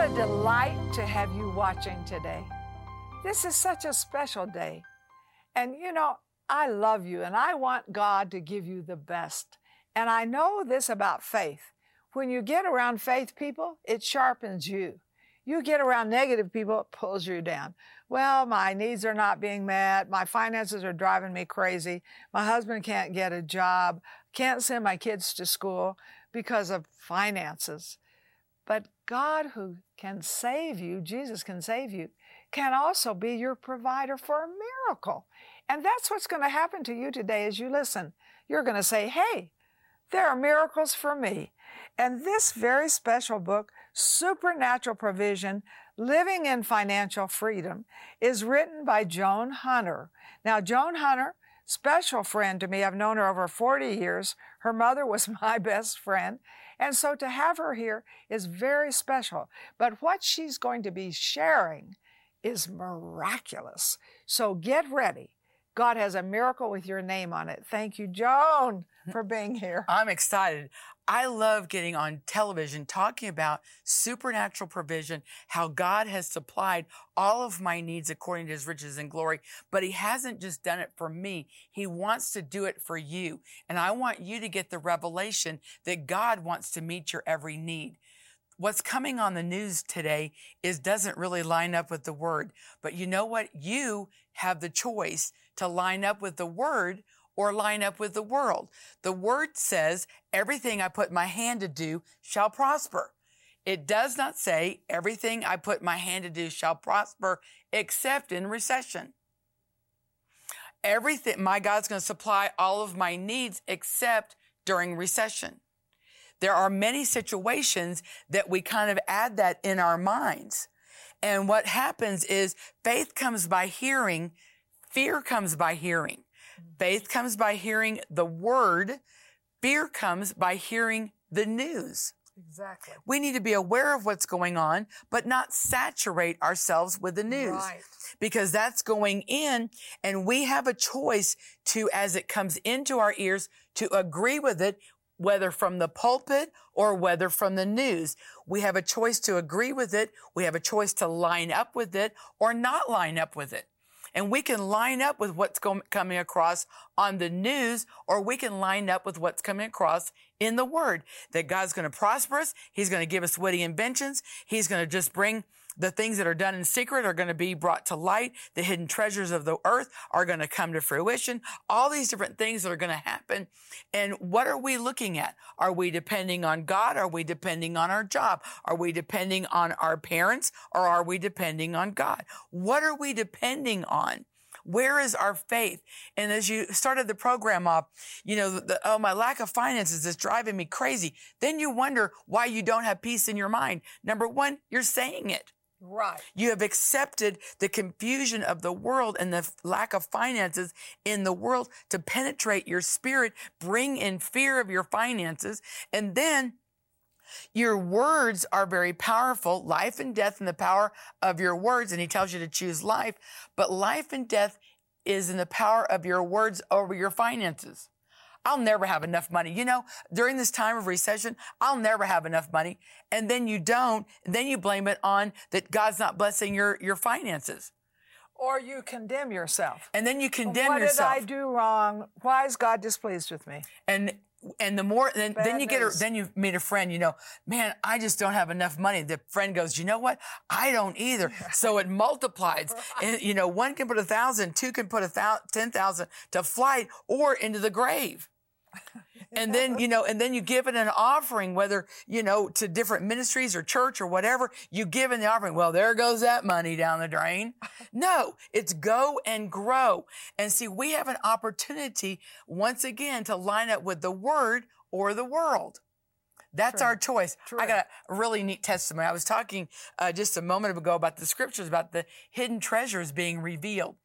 What a delight to have you watching today. This is such a special day. And you know, I love you and I want God to give you the best. And I know this about faith. When you get around faith people, it sharpens you. You get around negative people, it pulls you down. Well, my needs are not being met. My finances are driving me crazy. My husband can't get a job. Can't send my kids to school because of finances. But God who can save you, Jesus can save you, can also be your provider for a miracle. And that's what's going to happen to you today as you listen. You're going to say, hey, there are miracles for me. And this very special book, Supernatural Provision, Living in Financial Freedom, is written by Joan Hunter. Now, Joan Hunter, special friend to me. I've known her over 40 years. Her mother was my best friend. And so to have her here is very special. But what she's going to be sharing is miraculous. So get ready. God has a miracle with your name on it. Thank you, Joan, for being here. I'm excited. I love getting on television talking about supernatural provision, how God has supplied all of my needs according to his riches and glory, but he hasn't just done it for me. He wants to do it for you. And I want you to get the revelation that God wants to meet your every need. What's coming on the news today doesn't really line up with the word, but you know what? You have the choice to line up with the word or line up with the world. The word says, everything I put my hand to do shall prosper. It does not say everything I put my hand to do shall prosper, except in recession. Everything, my God's going to supply all of my needs except during recession. There are many situations that we kind of add that in our minds. And what happens is faith comes by hearing, fear comes by hearing. Faith comes by hearing the word, fear comes by hearing the news. Exactly. We need to be aware of what's going on, but not saturate ourselves with the news. Right. Because that's going in, and we have a choice to, as it comes into our ears, to agree with it, whether from the pulpit or whether from the news. We have a choice to agree with it. We have a choice to line up with it or not line up with it. And we can line up with what's coming across on the news, or we can line up with what's coming across in the word, that God's going to prosper us. He's going to give us witty inventions. He's going to just bring the things that are done in secret are going to be brought to light. The hidden treasures of the earth are going to come to fruition. All these different things that are going to happen. And what are we looking at? Are we depending on God? Are we depending on our job? Are we depending on our parents? Or are we depending on God? What are we depending on? Where is our faith? And as you started the program off, you know, my lack of finances is driving me crazy. Then you wonder why you don't have peace in your mind. Number one, you're saying it. Right. You have accepted the confusion of the world and the lack of finances in the world to penetrate your spirit, bring in fear of your finances. And then your words are very powerful, life and death in the power of your words. And he tells you to choose life, but life and death is in the power of your words over your finances. I'll never have enough money. You know, during this time of recession, I'll never have enough money. And then you don't, and then you blame it on that God's not blessing your finances. Or you condemn yourself. And then you condemn yourself. What did I do wrong? Why is God displeased with me? And the more, then you meet a friend, you know, man, I just don't have enough money. The friend goes, you know what? I don't either. So it multiplies. And, you know, one can put 1,000, two can put 10,000 to flight or into the grave. And then, you know, and then you give it an offering, whether, you know, to different ministries or church or whatever, you give in the offering. Well, there goes that money down the drain. No, it's go and grow. And see, we have an opportunity once again to line up with the word or the world. That's our choice. True. I got a really neat testimony. I was talking just a moment ago about the scriptures, about the hidden treasures being revealed.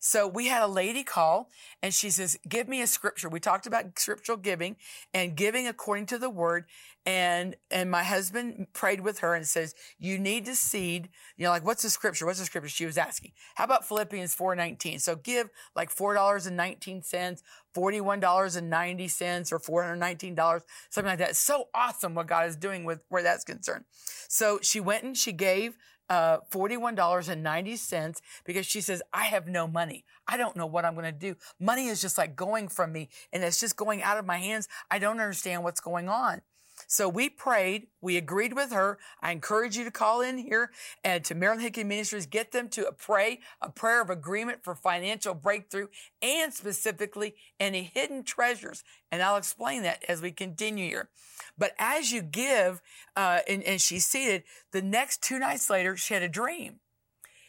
So we had a lady call and she says, give me a scripture. We talked about scriptural giving and giving according to the word. And my husband prayed with her and says, you need to seed, you know, like, what's the scripture? What's the scripture? She was asking, how about Philippians 4:19? So give like $4.19, $41.90 or $419, something like that. It's so awesome what God is doing with where that's concerned. So she went and she gave $41.90 because she says, I have no money. I don't know what I'm going to do. Money is just like going from me and it's just going out of my hands. I don't understand what's going on. So we prayed. We agreed with her. I encourage you to call in here and to Marilyn Hickey Ministries. Get them to a prayer of agreement for financial breakthrough and specifically any hidden treasures. And I'll explain that as we continue here. But as you give, and she's seated, the next two nights later, she had a dream.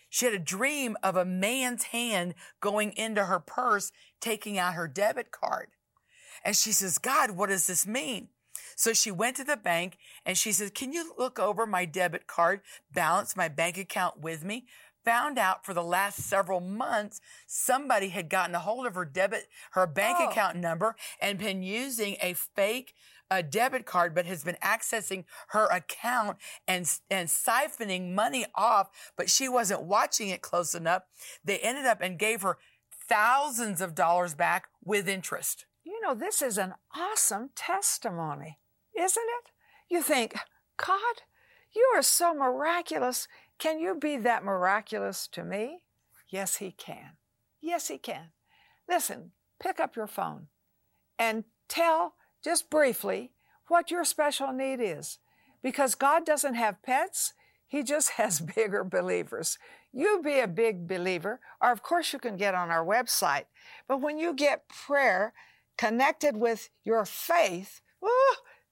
She had a dream of a man's hand going into her purse, taking out her debit card. And she says, God, what does this mean? So she went to the bank and she said, can you look over my debit card balance, my bank account with me? Found out for the last several months, somebody had gotten a hold of her bank account number and been using a fake debit card, but has been accessing her account and siphoning money off, but she wasn't watching it close enough. They ended up and gave her thousands of dollars back with interest. You know, this is an awesome testimony, isn't it? You think, God, you are so miraculous. Can you be that miraculous to me? Yes, he can. Yes, he can. Listen, pick up your phone and tell just briefly what your special need is, because God doesn't have pets. He just has bigger believers. You be a big believer, or of course you can get on our website. But when you get prayer connected with your faith,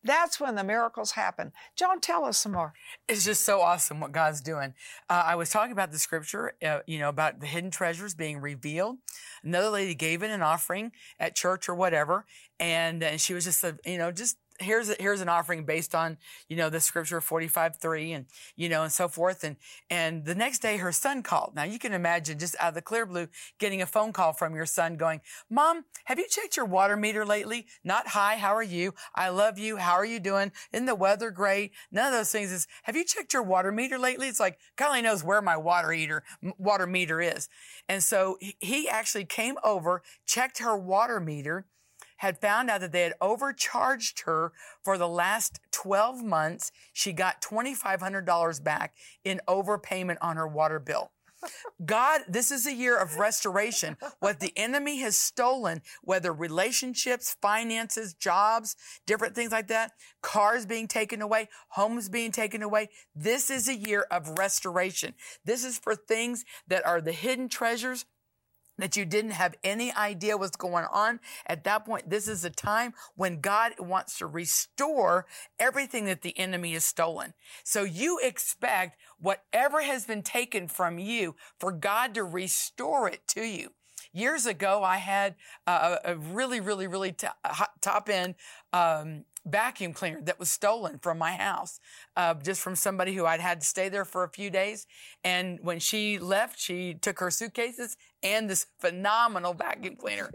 that's when the miracles happen. Joan, tell us some more. It's just so awesome what God's doing. I was talking about the scripture, about the hidden treasures being revealed. Another lady gave in an offering at church or whatever, and she was just, here's an offering based on, the scripture 45:3 and, and so forth. And the next day her son called. Now you can imagine just out of the clear blue getting a phone call from your son going, Mom, have you checked your water meter lately? Not hi, how are you? I love you. How are you doing? Isn't the weather great? None of those things. Is, have you checked your water meter lately? It's like, God only knows where my water meter is. And so he actually came over, checked her water meter, had found out that they had overcharged her for the last 12 months. She got $2,500 back in overpayment on her water bill. God, this is a year of restoration. What the enemy has stolen, whether relationships, finances, jobs, different things like that, cars being taken away, homes being taken away, this is a year of restoration. This is for things that are the hidden treasures that you didn't have any idea what's going on. At that point, this is a time when God wants to restore everything that the enemy has stolen. So you expect whatever has been taken from you for God to restore it to you. Years ago, I had a really, really, really top-end vacuum cleaner that was stolen from my house, just from somebody who I'd had to stay there for a few days. And when she left, she took her suitcases and this phenomenal vacuum cleaner.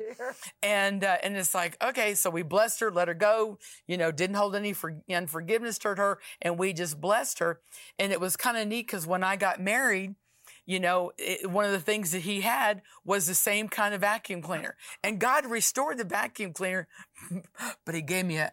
And it's like, okay, so we blessed her, let her go, didn't hold any unforgiveness toward her. And we just blessed her. And it was kind of neat because when I got married, one of the things that he had was the same kind of vacuum cleaner. And God restored the vacuum cleaner, but he gave me a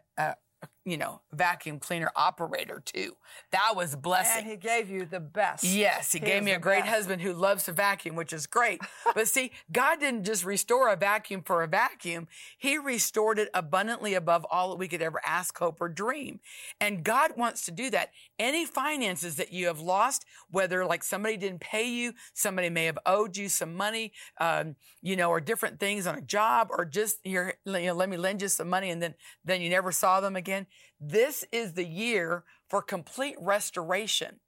vacuum cleaner operator too. That was a blessing. And he gave you the best. Yes, he gave me a great husband who loves to vacuum, which is great. But see, God didn't just restore a vacuum for a vacuum. He restored it abundantly above all that we could ever ask, hope, or dream. And God wants to do that. Any finances that you have lost, whether like somebody didn't pay you, somebody may have owed you some money, or different things on a job, or just here, let me lend you some money, and then you never saw them again. This is the year for complete restoration,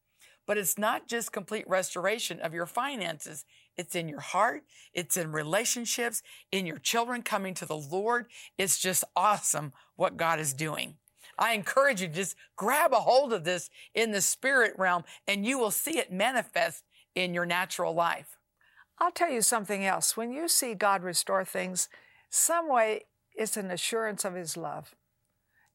but it's not just complete restoration of your finances. It's in your heart. It's in relationships, in your children coming to the Lord. It's just awesome what God is doing. I encourage you to just grab a hold of this in the spirit realm and you will see it manifest in your natural life. I'll tell you something else. When you see God restore things, some way it's an assurance of His love.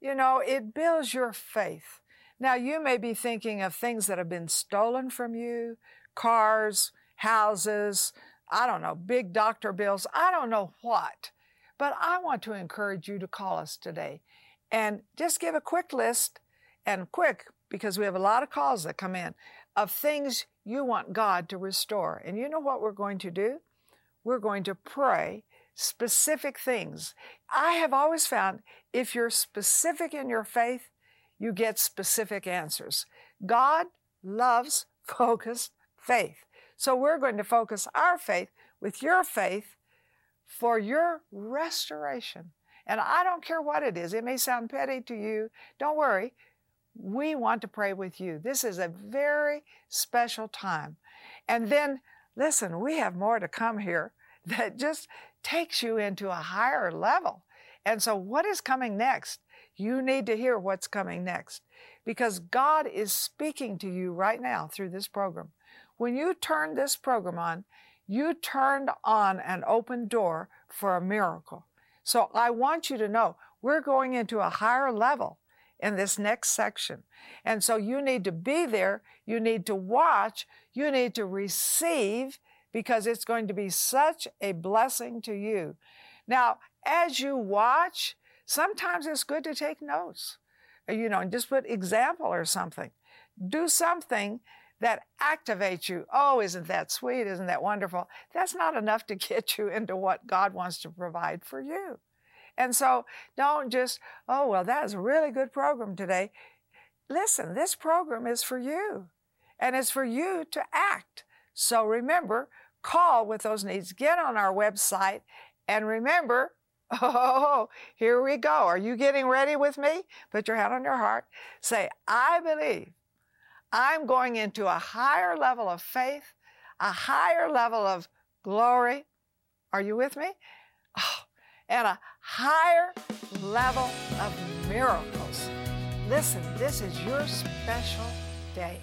You know, it builds your faith. Now, you may be thinking of things that have been stolen from you, cars, houses, I don't know, big doctor bills, I don't know what. But I want to encourage you to call us today and just give a quick list, and quick because we have a lot of calls that come in, of things you want God to restore. And you know what we're going to do? We're going to pray specific things. I have always found if you're specific in your faith, you get specific answers. God loves focused faith. So we're going to focus our faith with your faith for your restoration. And I don't care what it is. It may sound petty to you. Don't worry. We want to pray with you. This is a very special time. And then, listen, we have more to come here that just takes you into a higher level. And so what is coming next? You need to hear what's coming next, because God is speaking to you right now through this program. When you turned this program on, you turned on an open door for a miracle. So I want you to know we're going into a higher level in this next section. And so you need to be there, you need to watch, you need to receive, because it's going to be such a blessing to you. Now, as you watch, sometimes it's good to take notes, you know, and just put example or something. Do something that activates you. Oh, isn't that sweet? Isn't that wonderful? That's not enough to get you into what God wants to provide for you. And so don't just, oh, well, that is a really good program today. Listen, this program is for you, and it's for you to act. So remember, call with those needs. Get on our website, and remember, oh, here we go. Are you getting ready with me? Put your hand on your heart. Say, I believe I'm going into a higher level of faith, a higher level of glory. Are you with me? Oh, and a higher level of miracles. Listen, this is your special day.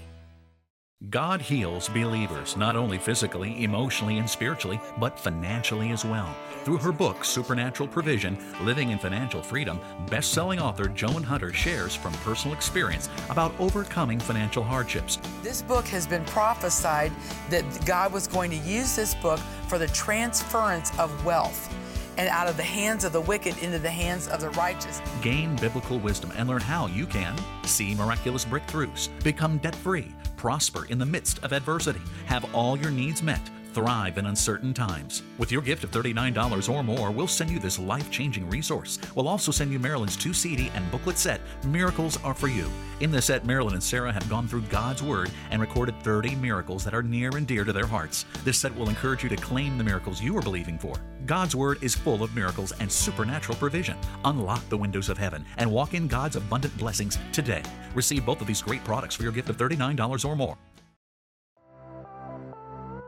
God heals believers not only physically, emotionally, and spiritually, but financially as well. Through her book, Supernatural Provision: Living in Financial Freedom, best-selling author Joan Hunter shares from personal experience about overcoming financial hardships. This book has been prophesied that God was going to use this book for the transference of wealth, and out of the hands of the wicked into the hands of the righteous. Gain biblical wisdom and learn how you can see miraculous breakthroughs, become debt-free, prosper in the midst of adversity, have all your needs met, thrive in uncertain times. With your gift of $39 or more, we'll send you this life-changing resource. We'll also send you Marilyn's two CD and booklet set, Miracles Are For You. In this set, Marilyn and Sarah have gone through God's Word and recorded 30 miracles that are near and dear to their hearts. This set will encourage you to claim the miracles you are believing for. God's Word is full of miracles and supernatural provision. Unlock the windows of heaven and walk in God's abundant blessings today. Receive both of these great products for your gift of $39 or more.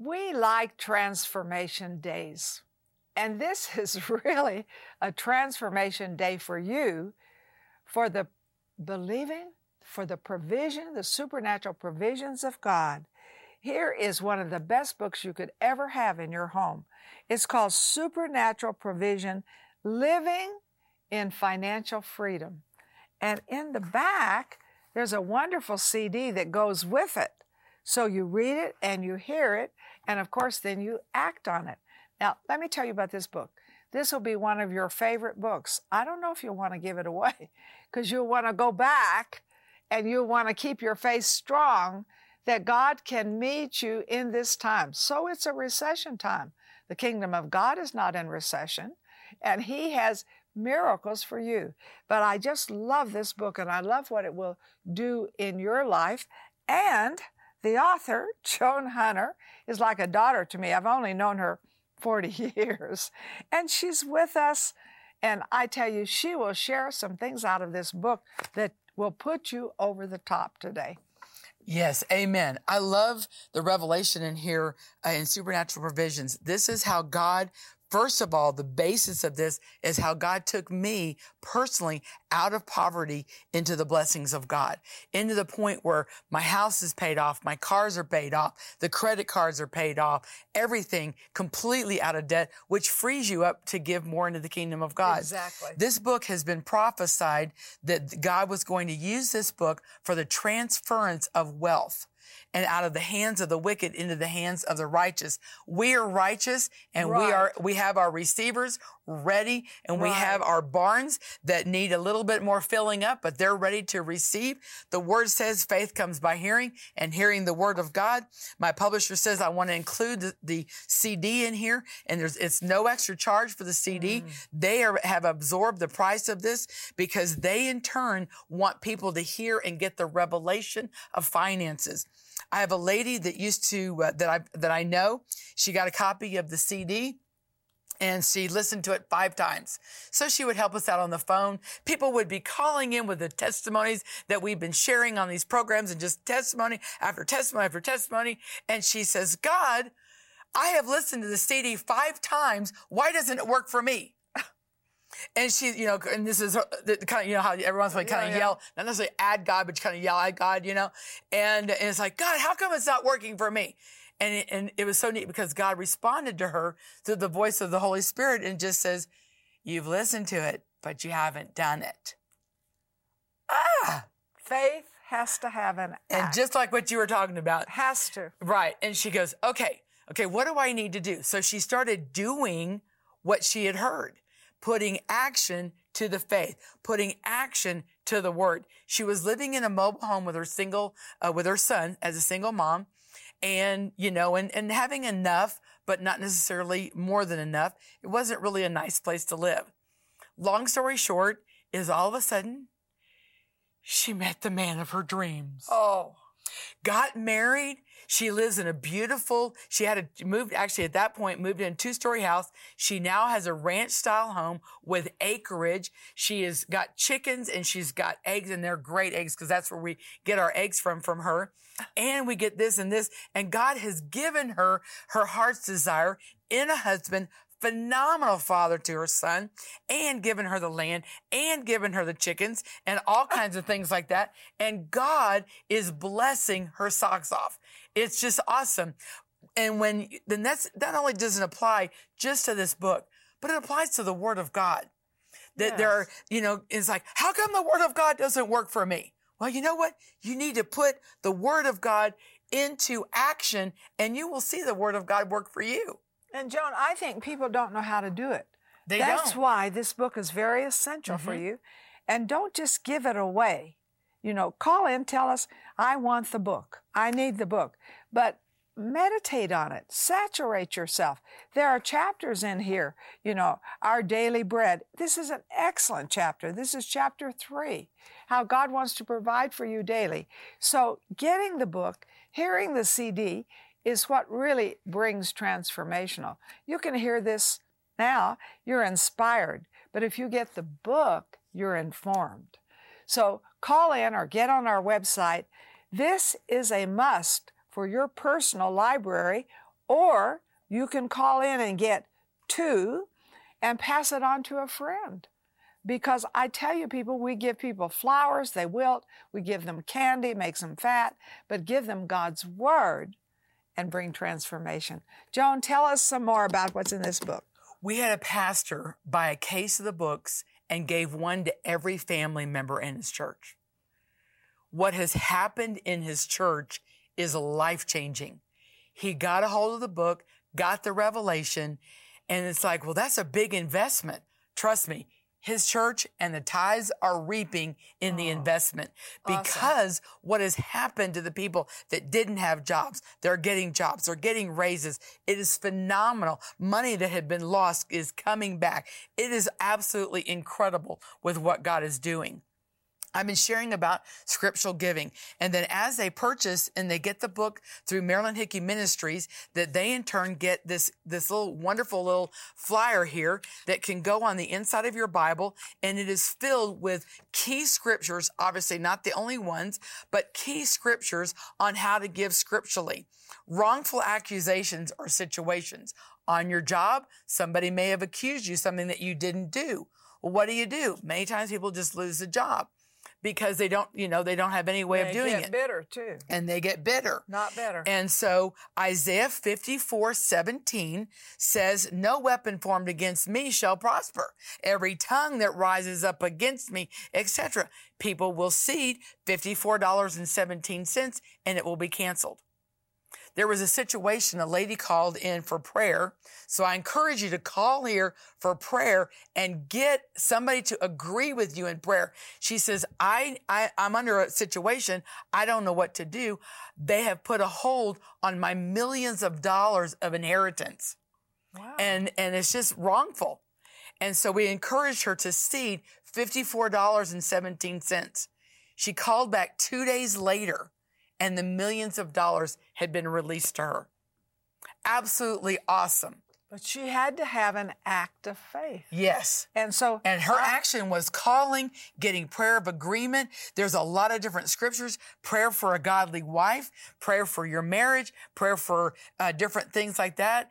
We like transformation days, and this is really a transformation day for you, for the believing, for the provision, the supernatural provisions of God. Here is one of the best books you could ever have in your home. It's called Supernatural Provision: Living in Financial Freedom. And in the back, there's a wonderful CD that goes with it. So you read it and you hear it, and of course, then you act on it. Now, let me tell you about this book. This will be one of your favorite books. I don't know if you'll want to give it away, because you'll want to go back and you'll want to keep your faith strong that God can meet you in this time. So it's a recession time. The kingdom of God is not in recession, and He has miracles for you. But I just love this book, and I love what it will do in your life. And the author, Joan Hunter, is like a daughter to me. I've only known her 40 years, and she's with us. And I tell you, she will share some things out of this book that will put you over the top today. Yes, amen. I love the revelation in here in Supernatural Provisions. This is how God, first of all, the basis of this is how God took me personally out of poverty into the blessings of God, into the point where my house is paid off, my cars are paid off, the credit cards are paid off, everything completely out of debt, which frees you up to give more into the kingdom of God. Exactly. This book has been prophesied that God was going to use this book for the transference of wealth, and out of the hands of the wicked into the hands of the righteous. We are righteous, and right. We have our receivers ready, and right. we have our barns that need a little bit more filling up, but they're ready to receive. The Word says faith comes by hearing, and hearing the Word of God. My publisher says I want to include the CD in here, and it's no extra charge for the CD. They have absorbed the price of this because they, in turn, want people to hear and get the revelation of finances. I have a lady that used to, that I know, she got a copy of the CD and she listened to it 5 times. So she would help us out on the phone. People would be calling in with the testimonies that we've been sharing on these programs, and just testimony after testimony after testimony. And she says, God, I have listened to the CD 5 times. Why doesn't it work for me? And she, you know, and this is the kind of, you know, how everyone's like kind of yell, not necessarily at God, but you kind of yell at God, you know, and it's like, God, how come it's not working for me? And it was so neat because God responded to her through the voice of the Holy Spirit and just says, you've listened to it, but you haven't done it. Ah, faith has to have an act. And just like what you were talking about. Has to. Right. And she goes, okay, what do I need to do? So she started doing what she had heard. Putting action to the faith, putting action to the Word. She was living in a mobile home with her son as a single mom, and, you know, and having enough, but not necessarily more than enough. It wasn't really a nice place to live. Long story short is all of a sudden she met the man of her dreams. Oh, got married. She lives in a beautiful, she had moved, actually at that point, moved in a 2-story house. She now has a ranch style home with acreage. She has got chickens and she's got eggs, and they're great eggs because that's where we get our eggs from her. And we get this and this. And God has given her her heart's desire in a husband, phenomenal father to her son, and given her the land, and given her the chickens, and all kinds of things like that. And God is blessing her socks off. It's just awesome. And then that's not only doesn't apply just to this book, but it applies to the Word of God. That yes. There are, you know, it's like, how come the Word of God doesn't work for me? Well, you know what? You need to put the Word of God into action, and you will see the Word of God work for you. And Joan, I think people don't know how to do it. They don't. That's why this book is very essential for you. And don't just give it away. You know, call in, tell us, I want the book. I need the book. But meditate on it. Saturate yourself. There are chapters in here, you know, our daily bread. This is an excellent chapter. This is chapter 3, how God wants to provide for you daily. So getting the book, hearing the CD, is what really brings transformational. You can hear this now, you're inspired, but if you get the book, you're informed. So call in or get on our website. This is a must for your personal library, or you can call in and get 2 and pass it on to a friend. Because I tell you, people, we give people flowers, they wilt. We give them candy, makes them fat, but give them God's Word and bring transformation. Joan, tell us some more about what's in this book. We had a pastor buy a case of the books and gave one to every family member in his church. What has happened in his church is life-changing. He got a hold of the book, got the revelation, And it's like, well, that's a big investment. Trust me, his church and the tithes are reaping in the investment because what has happened to the people that didn't have jobs, they're getting raises. It is phenomenal. Money that had been lost is coming back. It is absolutely incredible with what God is doing. I've been sharing about scriptural giving. And then as they purchase and they get the book through Marilyn Hickey Ministries, that they in turn get this little wonderful little flyer here that can go on the inside of your Bible. And it is filled with key scriptures, obviously not the only ones, but key scriptures on how to give scripturally. Wrongful accusations or situations. On your job, somebody may have accused you of something that you didn't do. Well, what do? Many times people just lose the job. Because they don't, they don't have any way of doing it. They get bitter too. And they get bitter. Not better. And so Isaiah 54:17 says, no weapon formed against me shall prosper. Every tongue that rises up against me, etc. People will seed $54.17 and it will be canceled. There was a situation, a lady called in for prayer. So I encourage you to call here for prayer and get somebody to agree with you in prayer. She says, I'm under a situation. I don't know what to do. They have put a hold on my millions of dollars of inheritance. Wow. And it's just wrongful. And so we encouraged her to seed $54.17. She called back 2 days later. And the millions of dollars had been released to her. Absolutely awesome. But she had to have an act of faith. Yes. And her action was calling, getting prayer of agreement. There's a lot of different scriptures, prayer for a godly wife, prayer for your marriage, prayer for different things like that,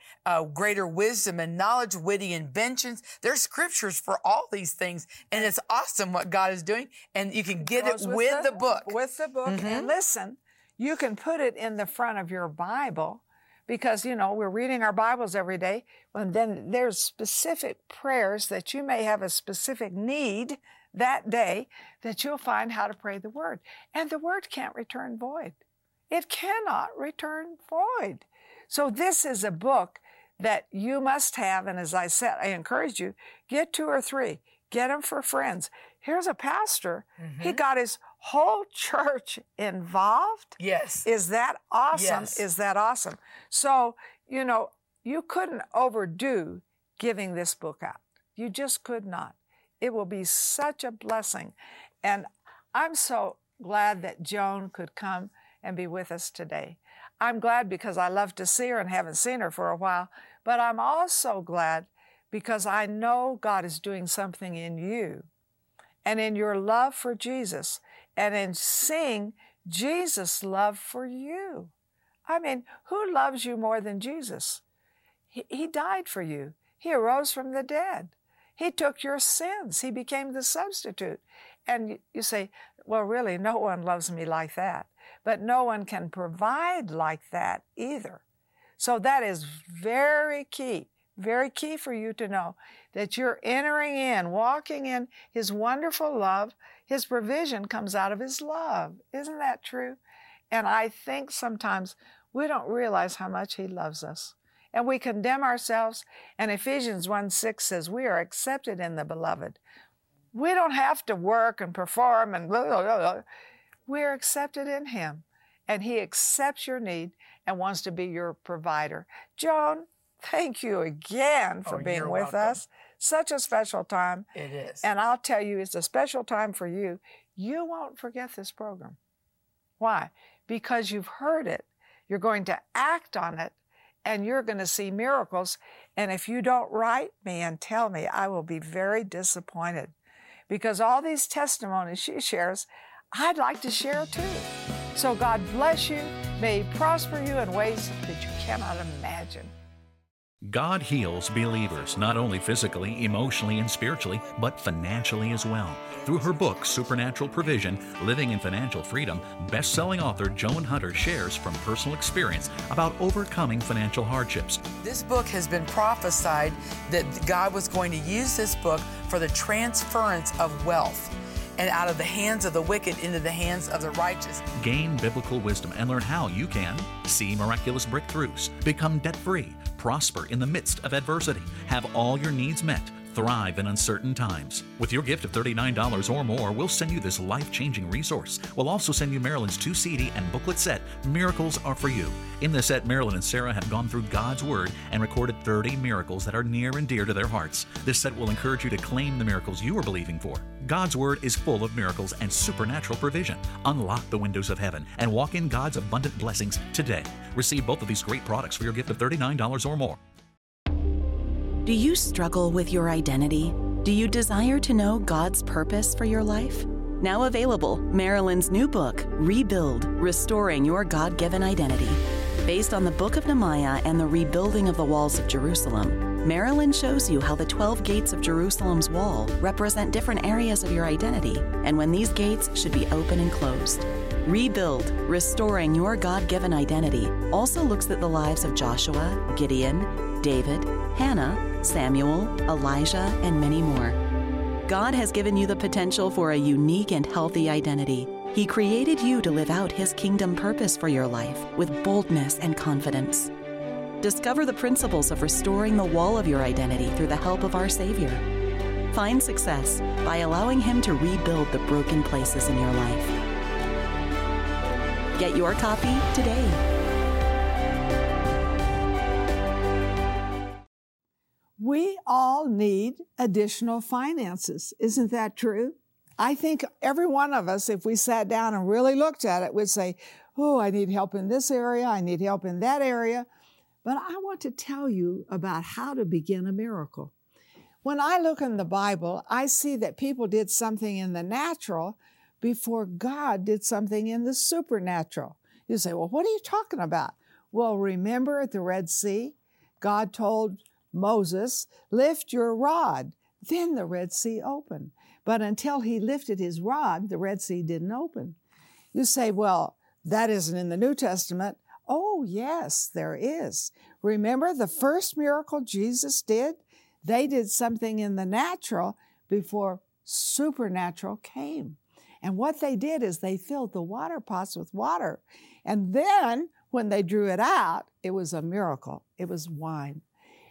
greater wisdom and knowledge, witty inventions. There's scriptures for all these things. And it's awesome what God is doing. And you can get it with the book. With the book. Mm-hmm. And listen. You can put it in the front of your Bible because, we're reading our Bibles every day. And then there's specific prayers that you may have a specific need that day that you'll find how to pray the Word. And the Word can't return void. It cannot return void. So this is a book that you must have. And as I said, I encourage you, get 2 or 3. Get them for friends. Here's a pastor. Mm-hmm. He got his whole church involved? Yes. Is that awesome? Yes. Is that awesome? So, you couldn't overdo giving this book out. You just could not. It will be such a blessing. And I'm so glad that Joan could come and be with us today. I'm glad because I love to see her and haven't seen her for a while. But I'm also glad because I know God is doing something in you and in your love for Jesus. And in seeing Jesus' love for you. I mean, who loves you more than Jesus? He died for you. He arose from the dead. He took your sins. He became the substitute. And you say, well, really, no one loves me like that. But no one can provide like that either. So that is very key for you to know that you're entering in, walking in His wonderful love. His provision comes out of His love. Isn't that true? And I think sometimes we don't realize how much He loves us. And we condemn ourselves. And Ephesians 1:6 says, we are accepted in the beloved. We don't have to work and perform and blah, blah, blah. We're accepted in Him. And He accepts your need and wants to be your provider. Joan, thank you again for being with us. Such a special time. It is. And I'll tell you, it's a special time for you. You won't forget this program. Why? Because you've heard it. You're going to act on it, and you're going to see miracles. And if you don't write me and tell me, I will be very disappointed. Because all these testimonies she shares, I'd like to share too. So God bless you. May He prosper you in ways that you cannot imagine. God heals believers not only physically, emotionally, and spiritually, but financially as well. Through her book, Supernatural Provision: Living in Financial Freedom, best-selling author Joan Hunter shares from personal experience about overcoming financial hardships. This book has been prophesied that God was going to use this book for the transference of wealth. and out of the hands of the wicked into the hands of the righteous. Gain biblical wisdom and learn how you can see miraculous breakthroughs, become debt-free, prosper in the midst of adversity, have all your needs met, thrive in uncertain times. With your gift of $39 or more, we'll send you this life-changing resource. We'll also send you Marilyn's 2-CD and booklet set, Miracles Are For You. In this set, Marilyn and Sarah have gone through God's Word and recorded 30 miracles that are near and dear to their hearts. This set will encourage you to claim the miracles you are believing for. God's Word is full of miracles and supernatural provision. Unlock the windows of heaven and walk in God's abundant blessings today. Receive both of these great products for your gift of $39 or more. Do you struggle with your identity? Do you desire to know God's purpose for your life? Now available, Marilyn's new book, Rebuild, Restoring Your God-Given Identity. Based on the Book of Nehemiah and the rebuilding of the walls of Jerusalem, Marilyn shows you how the 12 gates of Jerusalem's wall represent different areas of your identity and when these gates should be open and closed. Rebuild, Restoring Your God-Given Identity also looks at the lives of Joshua, Gideon, David, Hannah, Samuel, Elijah, and many more. God has given you the potential for a unique and healthy identity. He created you to live out His kingdom purpose for your life with boldness and confidence. Discover the principles of restoring the wall of your identity through the help of our Savior. Find success by allowing Him to rebuild the broken places in your life. Get your copy today. We all need additional finances. Isn't that true? I think every one of us, if we sat down and really looked at it, would say, oh, I need help in this area. I need help in that area. But I want to tell you about how to begin a miracle. When I look in the Bible, I see that people did something in the natural before God did something in the supernatural. You say, well, what are you talking about? Well, remember at the Red Sea, God told Moses, lift your rod. Then the Red Sea opened. But until he lifted his rod, the Red Sea didn't open. You say, well, that isn't in the New Testament. Oh, yes, there is. Remember the first miracle Jesus did? They did something in the natural before supernatural came. And what they did is they filled the water pots with water. And then when they drew it out, it was a miracle. It was wine.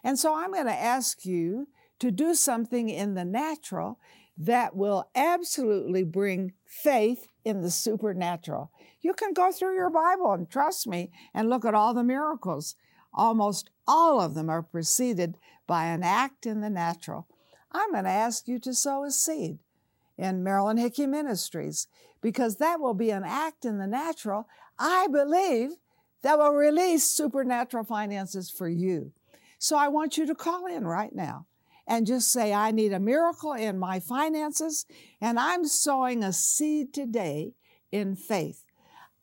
And so I'm going to ask you to do something in the natural that will absolutely bring faith in the supernatural. You can go through your Bible, and trust me, and look at all the miracles. Almost all of them are preceded by an act in the natural. I'm going to ask you to sow a seed in Marilyn Hickey Ministries, because that will be an act in the natural, I believe, that will release supernatural finances for you. So I want you to call in right now and just say, I need a miracle in my finances, and I'm sowing a seed today in faith.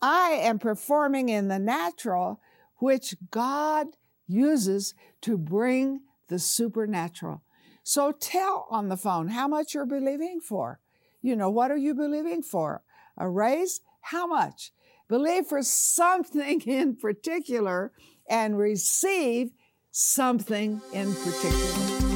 I am performing in the natural, which God uses to bring the supernatural. So tell on the phone how much you're believing for. You know, what are you believing for? A raise? How much? Believe for something in particular and receive something in particular.